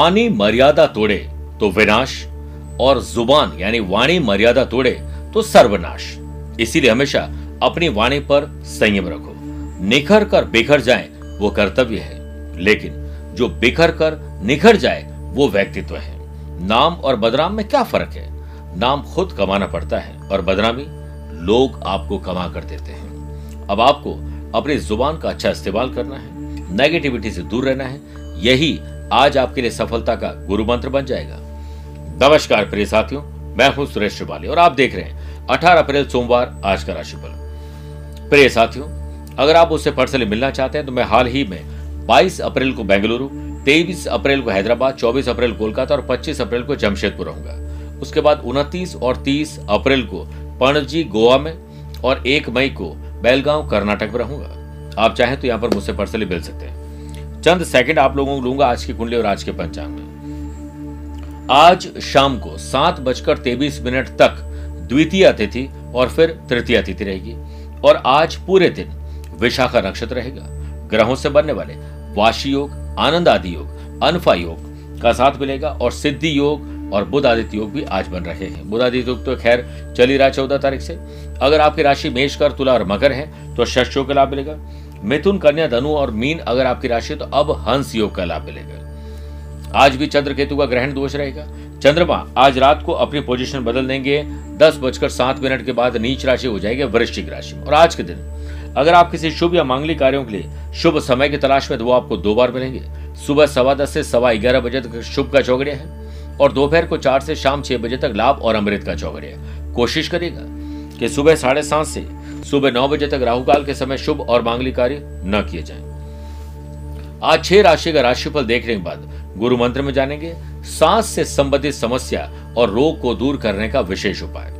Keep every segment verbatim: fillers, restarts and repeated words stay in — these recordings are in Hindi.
वाणी मर्यादा तोड़े तो विनाश और जुबान यानी वाणी मर्यादा तोड़े तो सर्वनाश। इसीलिए हमेशा अपनी वाणी पर संयम रखो। निखर कर बिखर जाए वो कर्तव्य है, लेकिन जो बिखर कर निखर जाए वो व्यक्तित्व है। नाम और बदनाम में क्या फर्क है? नाम खुद कमाना पड़ता है और बदनामी लोग आपको कमा कर देते हैं। अब आपको अपनी जुबान का अच्छा इस्तेमाल करना है, नेगेटिविटी से दूर रहना है। यही आज आपके लिए सफलता का गुरु मंत्र बन जाएगा। नमस्कार प्रिय साथियों, मैं हूं सुरेश त्रिपाली और आप देख रहे हैं अठारह अप्रैल सोमवार आज का राशिफल। प्रिय साथियों, अगर आप उससे पर्सनली मिलना चाहते हैं तो मैं हाल ही में बाईस अप्रैल को बेंगलुरु, तेईस अप्रैल को हैदराबाद, चौबीस अप्रैल कोलकाता और पच्चीस अप्रैल को जमशेदपुर रहूंगा। उसके बाद उनतीस और तीस अप्रैल को पणजी गोवा में और एक मई को बेलगांव कर्नाटक में रहूंगा। आप चाहें तो यहाँ पर मुझसे पर्सनली मिल सकते हैं। चंद सेकंड आप लोगों को लूंगा आज की कुंडली और आज के पंचांग में। आज शाम को सात बजकर तेईस मिनट तक द्वितीय अतिथि और फिर तृतीय तिथि रहेगी और आज पूरे दिन विशाखा नक्षत्र रहेगा। ग्रहों से बनने वाले वाशी योग, आनंद आदि योग, अनफा योग का साथ मिलेगा और सिद्धि योग और बुध आदित्य योग भी आज बन रहे हैं। बुध आदित्य योग तो खैर चल ही रहा है चौदह तारीख से। अगर आपकी राशि मेष, कर, तुला और मकर है तो षष्ठ योग का लाभ मिलेगा। मिथुन, कन्या, धनु और मीन अगर आपकी राशि तो अब हंस योग का लाभ मिलेगा। आज भी चंद्र केतु का ग्रहण दोष रहेगा। चंद्रमा आज रात को अपनी पोजीशन बदल देंगे। दस बजकर सात मिनट के बाद नीच राशि हो जाएगी वृश्चिक राशि। और आज के दिन अगर आप किसी शुभ या मांगलिक कार्यों के लिए शुभ समय की तलाश में तो वो आपको दो बार मिलेंगे। सुबह सवा दस से सवा ग्यारह बजे तक शुभ का चौघड़िया है और दोपहर को चार से शाम छह बजे तक लाभ और अमृत का चौघड़िया। कोशिश करेगा कि सुबह साढ़े सात से सुबह नौ बजे तक राहुकाल के समय शुभ और मांगलिक कार्य न किए जाएं। आज छह राशि का राशिफल देखने के बाद गुरु मंत्र में जानेंगे। सांस से संबंधित समस्या और रोग को दूर करने का विशेष उपाय।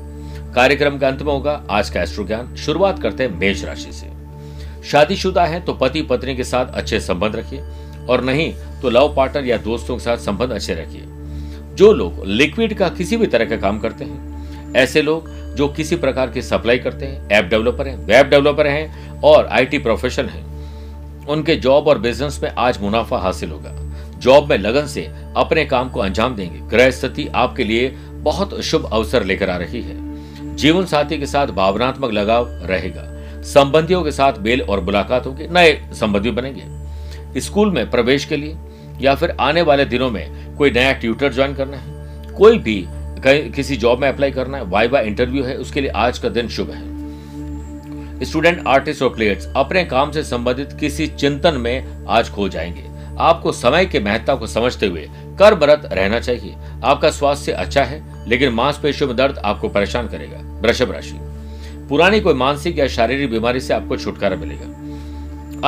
कार्यक्रम के अंत में होगा आज का एस्ट्रो ज्ञान। शुरुआत करते हैं मेष राशि से। शादीशुदा है तो पति पत्नी के साथ अच्छे संबंध रखिए और नहीं तो लव पार्टनर या दोस्तों के साथ संबंध अच्छे रखिए। जो लोग लिक्विड का किसी भी तरह का काम करते हैं, ऐसे लोग जो किसी प्रकार की सप्लाई करते हैं, ऐप डेवलपर हैं, वेब डेवलपर हैं और आईटी प्रोफेशन हैं, उनके जॉब और बिजनेस में आज मुनाफा हासिल होगा। जॉब में लगन से अपने काम को अंजाम देंगे। ग्रह स्थिति आपके लिए बहुत शुभ अवसर लेकर आ रही है। जीवन साथी के साथ भावनात्मक लगाव रहेगा। संबंधियों के साथ मेल और मुलाकात होगी, नए संबंधी बनेंगे। स्कूल में प्रवेश के लिए या फिर आने वाले दिनों में कोई नया ट्यूटर ज्वाइन करना है, कोई भी किसी जॉब में अप्लाई करना है, वाइवा इंटरव्यू है, उसके लिए आज का दिन शुभ है। स्टूडेंट, आर्टिस्ट और प्लेयर्स अपने काम से संबंधित किसी चिंतन में आज खो जाएंगे। आपको समय के महत्ता को समझते हुए कर्मरत रहना चाहिए। आपका स्वास्थ्य अच्छा है लेकिन मांसपेशियों में दर्द आपको परेशान करेगा। वृषभ राशि, पुरानी कोई मानसिक या शारीरिक बीमारी से आपको छुटकारा मिलेगा।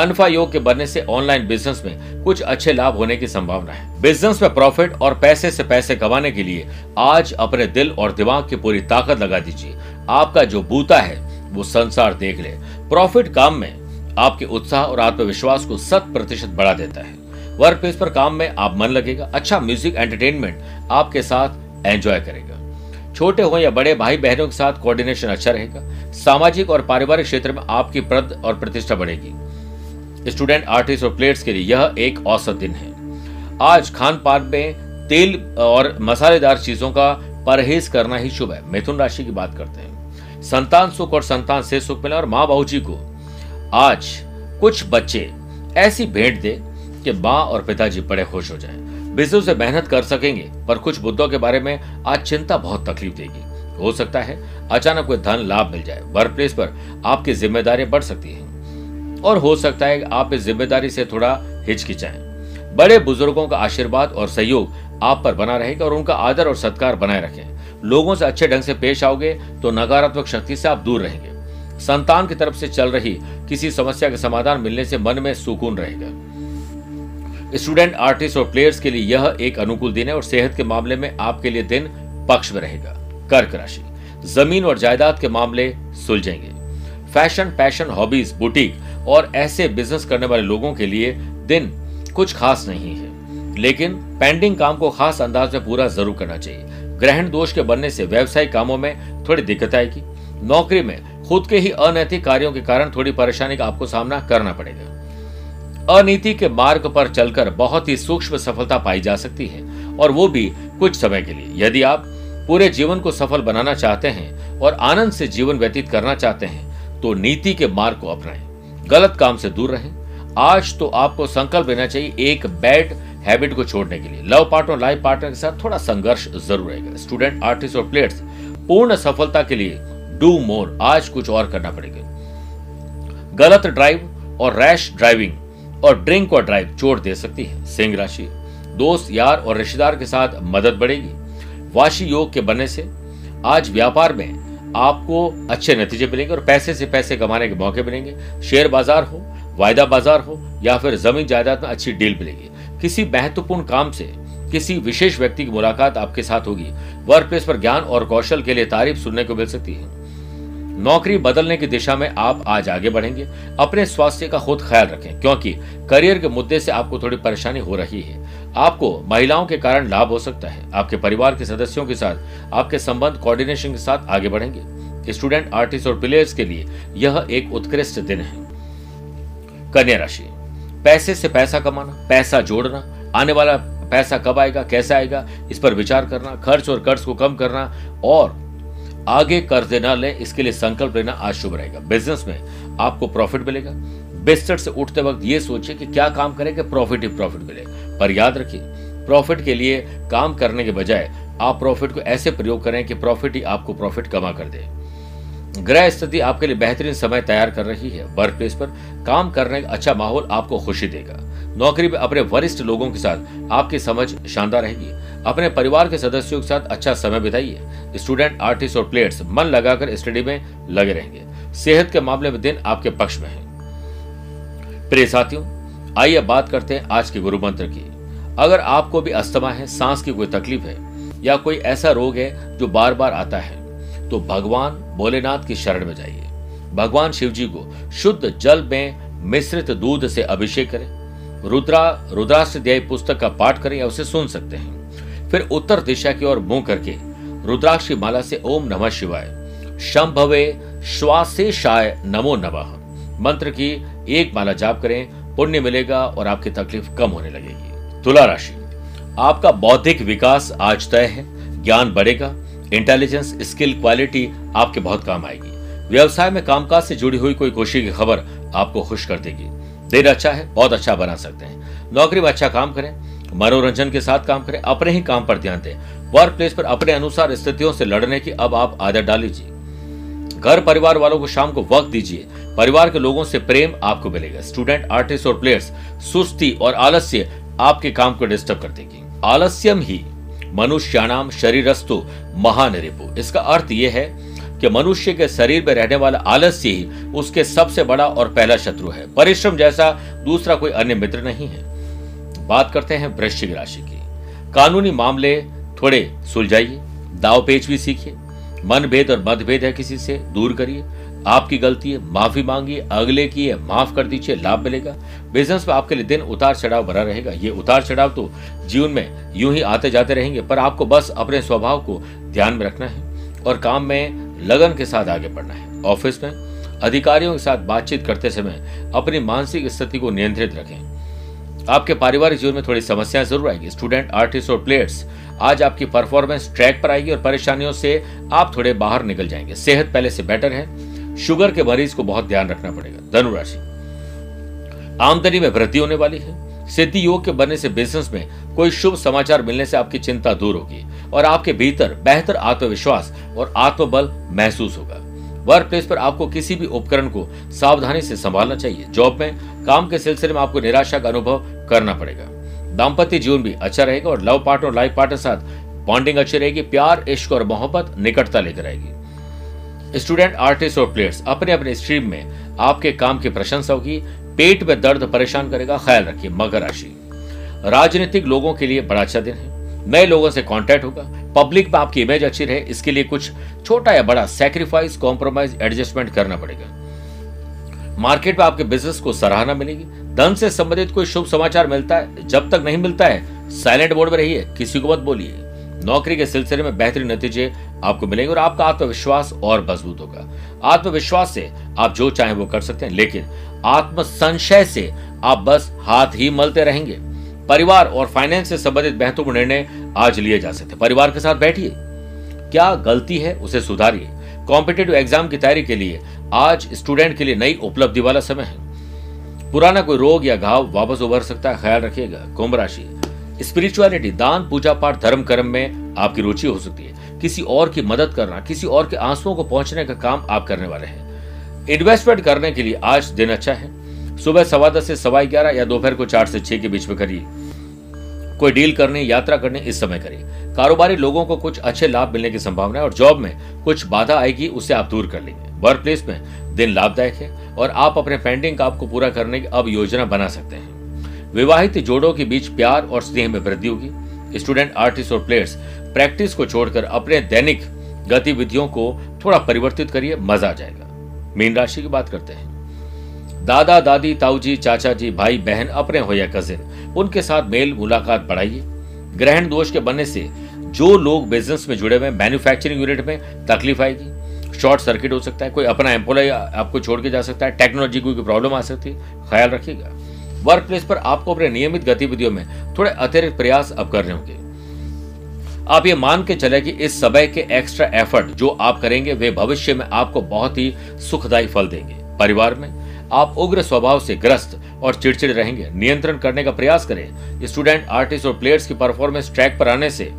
अनफा योग के बनने से ऑनलाइन बिजनेस में कुछ अच्छे लाभ होने की संभावना है। बिजनेस में प्रॉफिट और पैसे से पैसे कमाने के लिए आज अपने दिल और दिमाग की पूरी ताकत लगा दीजिए। आपका जो बूता है वो संसार देख ले। प्रॉफिट काम में आपके उत्साह और आत्मविश्वास को शत प्रतिशत बढ़ा देता है। वर्क प्लेस पर काम में आप मन लगेगा। अच्छा म्यूजिक एंटरटेनमेंट आपके साथ एंजॉय करेगा। छोटे हो या बड़े भाई बहनों के साथ कोऑर्डिनेशन अच्छा रहेगा। सामाजिक और पारिवारिक क्षेत्र में आपकी पद और प्रतिष्ठा बढ़ेगी। स्टूडेंट, आर्टिस्ट और प्लेयर्स के लिए यह एक औसत दिन है। आज खान पान में तेल और मसालेदार चीजों का परहेज करना ही शुभ है। मिथुन राशि की बात करते हैं। संतान सुख और संतान से सुख मिला और माँ बाबू जी को आज कुछ बच्चे ऐसी भेंट दे कि माँ और पिताजी बड़े खुश हो जाएं। बिजनेस से मेहनत कर सकेंगे पर कुछ मुद्दों के बारे में आज चिंता बहुत तकलीफ देगी। हो सकता है अचानक कोई धन लाभ मिल जाए। वर्क प्लेस पर आपकी जिम्मेदारियां बढ़ सकती हैं और हो सकता है आप इस जिम्मेदारी से थोड़ा हिचकिचाएं। बड़े बुजुर्गों का आशीर्वाद और सहयोग आप पर बना रहेगा और उनका आदर और सत्कार बनाए रखें। लोगों से अच्छे ढंग से पेश आओगे तो नकारात्मक शक्ति से आप दूर रहेंगे। संतान की तरफ से चल रही किसी समस्या का समाधान मिलने से मन में सुकून रहेगा। स्टूडेंट, आर्टिस्ट और प्लेयर्स के लिए यह एक अनुकूल दिन है और सेहत के मामले में आपके लिए दिन पक्ष में रहेगा। कर्क राशि, जमीन और जायदाद के मामले सुलझेंगे। फैशन, पैशन, हॉबीज, बुटीक और ऐसे बिजनेस करने वाले लोगों के लिए दिन कुछ खास नहीं है, लेकिन पेंडिंग काम को खास अंदाज में पूरा जरूर करना चाहिए। ग्रहण दोष के बनने से व्यवसायिक कामों में थोड़ी दिक्कत आएगी। नौकरी में खुद के ही अनैतिक कार्यों के कारण थोड़ी परेशानी का आपको सामना करना पड़ेगा। अनीति के मार्ग पर चलकर बहुत ही सूक्ष्म सफलता पाई जा सकती है, और वो भी कुछ समय के लिए। यदि आप पूरे जीवन को सफल बनाना चाहते हैं और आनंद से जीवन व्यतीत करना चाहते हैं तो नीति के मार्ग को अपनाएं, गलत काम से दूर रहें। आज तो आपको संकल्प लेना चाहिए एक बैड हैबिट को छोड़ने के लिए। लव पार्टनर, लाइफ पार्टनर के साथ थोड़ा संघर्ष जरूर रहेगा। स्टूडेंट, आर्टिस्ट और प्लेयर्स, पूर्ण सफलता के लिए डू मोर, आज कुछ और करना पड़ेगा। गलत ड्राइव और रैश ड्राइविंग और ड्रिंक और ड्राइव चोट दे सकती है। सिंह राशि, दोस्त, यार और रिश्तेदार के साथ मदद बढ़ेगी। वाशी योग के बनने से आज व्यापार में आपको अच्छे नतीजे मिलेंगे और पैसे से पैसे कमाने के मौके मिलेंगे। शेयर बाजार हो, वायदा बाजार हो या फिर जमीन जायदाद में अच्छी डील मिलेगी। किसी महत्वपूर्ण काम से किसी विशेष व्यक्ति की मुलाकात आपके साथ होगी। वर्क प्लेस पर ज्ञान और कौशल के लिए तारीफ सुनने को मिल सकती है। नौकरी बदलने की दिशा में आप आज आगे बढ़ेंगे। अपने स्वास्थ्य का खुद ख्याल रखें क्योंकि करियर के मुद्दे से आपको थोड़ी परेशानी हो रही है। आपको महिलाओं के कारण लाभ हो सकता है। आपके परिवार के सदस्यों के साथ आपके संबंध कोऑर्डिनेशन के साथ आगे बढ़ेंगे। स्टूडेंट, आर्टिस्ट और प्लेयर्स के लिए यह एक उत्कृष्ट दिन है। कन्या राशि, पैसे से पैसा कमाना, पैसा जोड़ना, आने वाला पैसा कब आएगा, कैसे आएगा, इस पर विचार करना, खर्च और कर्ज को कम करना और आगे कर्ज न लें, इसके लिए संकल्प लेना आज शुभ रहेगा। बिजनेस में आपको प्रॉफिट मिलेगा। बिस्तर से उठते वक्त ये सोचें कि क्या काम करें कि प्रॉफिट ही प्रॉफिट मिले, पर याद रखिए प्रॉफिट के लिए काम करने के बजाय आप प्रॉफिट को ऐसे प्रयोग करें कि प्रॉफिट ही आपको प्रॉफिट कमा कर दे। ग्रह स्थिति आपके लिए बेहतरीन समय तैयार कर रही है। वर्क प्लेस पर काम करने का अच्छा माहौल आपको खुशी देगा। नौकरी में अपने वरिष्ठ लोगों के साथ आपकी समझ शानदार रहेगी। अपने परिवार के सदस्यों के साथ अच्छा समय बिताइए। स्टूडेंट, आर्टिस्ट और प्लेयर्स मन लगाकर स्टडी में लगे रहेंगे। सेहत के मामले में दिन आपके पक्ष में है। प्रिय साथियों, आइए बात करते हैं आज के गुरु मंत्र की। अगर आपको भी अस्थमा है, सांस की कोई तकलीफ है या कोई ऐसा रोग है जो बार बार आता है तो भगवान भोलेनाथ की शरण में जाइए। भगवान शिव जी को शुद्ध जल में मिश्रित दूध से अभिषेक करें। रुद्रा रुद्राक्ष पुस्तक का पाठ करें या उसे सुन सकते हैं। फिर उत्तर दिशा की ओर मुंह करके रुद्राक्ष की माला से ओम नमः शिवाय शंभवे श्वासेशाय नमो नमः मंत्र की एक माला जाप करें। पुण्य मिलेगा और आपकी तकलीफ कम होने लगेगी। तुला राशि, आपका बौद्धिक विकास आज तय है। ज्ञान बढ़ेगा। इंटेलिजेंस, स्किल, क्वालिटी आपके बहुत काम आएगी। व्यवसाय में कामकाज से जुड़ी हुई कोई खुशी की खबर आपको खुश कर देगी। दिन अच्छा है, बहुत अच्छा बना सकते हैं। नौकरी में अच्छा काम करें, मनोरंजन के साथ काम करें, अपने ही काम पर ध्यान दें। वर्क प्लेस पर अपने अनुसार स्थितियों से लड़ने की अब आप आदत डाल लीजिए। घर परिवार वालों को शाम को वक्त दीजिए। परिवार के लोगों से प्रेम आपको मिलेगा। स्टूडेंट, आर्टिस्ट और प्लेयर्स, सुस्ती और आलस्य आपके काम को डिस्टर्ब कर देगी। आलस्यम ही मनुष्याणाम शरीरस्तु महान रिपु, इसका अर्थ यह है कि मनुष्य के शरीर में रहने वाला आलस्य ही उसके सबसे बड़ा और पहला शत्रु है। परिश्रम जैसा दूसरा कोई अन्य मित्र नहीं है। बात करते हैं वृश्चिक राशि की। कानूनी मामले थोड़े सुलझाइए। दाव पेच भी सीखिए। मनभेद और मतभेद है किसी से दूर करिए। आपकी गलती है माफी मांगिए, अगले की है माफ कर दीजिए, लाभ मिलेगा। बिजनेस में आपके लिए दिन उतार चढ़ाव भरा रहेगा। ये उतार चढ़ाव तो जीवन में यूं ही आते जाते रहेंगे, पर आपको बस अपने स्वभाव को ध्यान में रखना है और काम में लगन के साथ आगे बढ़ना है। ऑफिस में अधिकारियों के साथ बातचीत करते समय अपनी मानसिक स्थिति को नियंत्रित रखें। आपके पारिवारिक जीवन में थोड़ी समस्याएं जरूर आएगी। स्टूडेंट, आर्टिस्ट और प्लेयर्स, आज आपकी परफॉर्मेंस ट्रैक पर आएगी और परेशानियों से आप थोड़े बाहर निकल जाएंगे। सेहत पहले से बेटर है। शुगर के मरीज को बहुत ध्यान रखना पड़ेगा। धनु राशि, आमदनी में वृद्धि होने वाली है। सिद्धि योग के बनने से बिजनेस में कोई शुभ समाचार मिलने से आपकी चिंता दूर होगी और आपके भीतर बेहतर आत्मविश्वास और आत्मबल महसूस होगा। वर्क प्लेस पर आपको किसी भी उपकरण को सावधानी से संभालना चाहिए। जॉब में काम के सिलसिले में आपको निराशा का अनुभव करना पड़ेगा। दाम्पत्य जीवन भी अच्छा रहेगा और लव पार्टनर और लाइफ पार्टनर साथ बॉन्डिंग अच्छी रहेगी। प्यार, इश्क और मोहब्बत निकटता लेकर आएगी। स्टूडेंट, आर्टिस्ट और प्लेयर्स, अपने अपने स्ट्रीम में आपके काम की प्रशंसा होगी। पेट में दर्द परेशान करेगा, ख्याल रखिए। मकर राशि, राजनीतिक लोगों के लिए बड़ा अच्छा दिन है। नए लोगों से कांटेक्ट होगा। पब्लिक में आपकी इमेज अच्छी रहे, इसके लिए कुछ छोटा या बड़ा सैक्रिफाइस, कॉम्प्रोमाइज, एडजस्टमेंट करना पड़ेगा। मार्केट में आपके बिजनेस को सराहना मिलेगी। धन से संबंधित कोई शुभ समाचार मिलता है, जब तक नहीं मिलता है साइलेंट मोड में रहिए, किसी को मत बोलिए। नौकरी के सिलसिले में बेहतरीन नतीजे आपको मिलेंगे और आपका आत्मविश्वास और मजबूत होगा। आत्मविश्वास से आप जो चाहें वो कर सकते हैं, लेकिन आत्मसंशय से आप बस हाथ ही मलते रहेंगे। परिवार और फाइनेंस से संबंधित महत्वपूर्ण निर्णय आज लिए जा सकते हैं। परिवार के साथ बैठिए, क्या गलती है उसे सुधारिए। कॉम्पिटिटिव एग्जाम की तैयारी के लिए आज स्टूडेंट के लिए नई उपलब्धि वाला समय है। पुराना कोई रोग या घाव वापस उभर सकता है, ख्याल रखिएगा। कुंभ राशि, स्पिरिचुअलिटी, दान, पूजा पाठ, धर्म कर्म में आपकी रुचि हो सकती है। किसी और की मदद करना, किसी और के आंसुओं को पहुंचने का काम आप करने वाले हैं। इन्वेस्टमेंट करने के लिए आज दिन अच्छा है। सुबह सवा दस से सवा ग्यारह या दोपहर को चार से छह के बीच में करिए। कोई डील करने, यात्रा करने इस समय करिए। कारोबारी लोगों को कुछ अच्छे लाभ मिलने की संभावना है और जॉब में कुछ बाधा आएगी, उसे आप दूर कर लेंगे। वर्क प्लेस में दिन लाभदायक है और आप अपने पेंडिंग काम को पूरा करने की अब योजना बना सकते हैं। विवाहित जोड़ों के बीच प्यार और स्नेह में वृद्धि होगी। स्टूडेंट, आर्टिस्ट और प्लेयर्स, प्रैक्टिस को छोड़कर अपने दैनिक गतिविधियों को थोड़ा परिवर्तित करिए, मजा आ जाएगा। मीन राशि की बात करते हैं। दादा दादी, ताऊजी, चाचा जी, भाई बहन अपने हो या कजिन, उनके साथ मेल मुलाकात बढ़ाइए। ग्रहण दोष के बनने से जो लोग बिजनेस में जुड़े हुए हैं, मैन्युफैक्चरिंग यूनिट में तकलीफ आएगी। शॉर्ट सर्किट हो सकता है, कोई अपना एम्प्लॉय आपको छोड़ के जा सकता है। टेक्नोलॉजी की कोई प्रॉब्लम आ सकती है, ख्याल रखिएगा। वर्क प्लेस पर आपको अपने नियमित गतिविधियों में थोड़े अतिरिक्त प्रयास अब करने होंगे। आप ये मान के चले कि इस समय के एक्स्ट्रा एफर्ट जो आप करेंगे वे भविष्य में आपको बहुत ही सुखदायी फल देंगे। परिवार में आप उग्र स्वभाव से ग्रस्त और चिड़चिड़ रहेंगे, नियंत्रण करने का प्रयास करें। स्टूडेंट, आर्टिस्ट और प्लेयर्स की परफॉर्मेंस ट्रैक पर आने से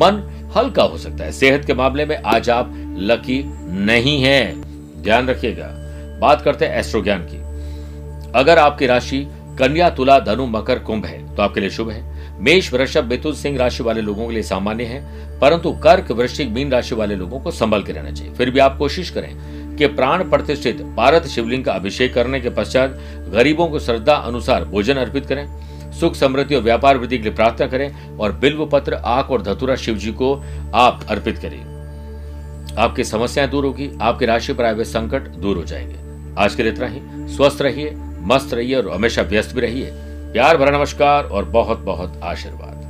मन हल्का हो सकता है। सेहत के मामले में आज आप लकी नहीं है, ध्यान रखिएगा। बात करते हैं एस्ट्रो ज्ञान की। अगर आपकी राशि कन्या, तुला, धनु, मकर, कुंभ है तो आपके लिए शुभ है। मेष, वृषभ, मिथुन, सिंह राशि वाले लोगों के लिए सामान्य है, परंतु कर्क, वृश्चिक, मीन राशि वाले लोगों को संभल के रहना चाहिए। फिर भी आप कोशिश करें कि प्राण प्रतिष्ठित पारद शिवलिंग का अभिषेक करने के पश्चात गरीबों को श्रद्धा अनुसार भोजन अर्पित करें। सुख, समृद्धि और व्यापार वृद्धि के लिए प्रार्थना करें और बिल्व पत्र, आक और धतूरा शिव जी को आप अर्पित करें। आपकी समस्याएं दूर होगी, आपकी राशि पर आए हुए संकट दूर हो जाएंगे। आज के लिए इतना ही। स्वस्थ रहिए, मस्त रहिए और हमेशा व्यस्त भी रहिए। प्यार भरा नमस्कार और बहुत बहुत आशीर्वाद।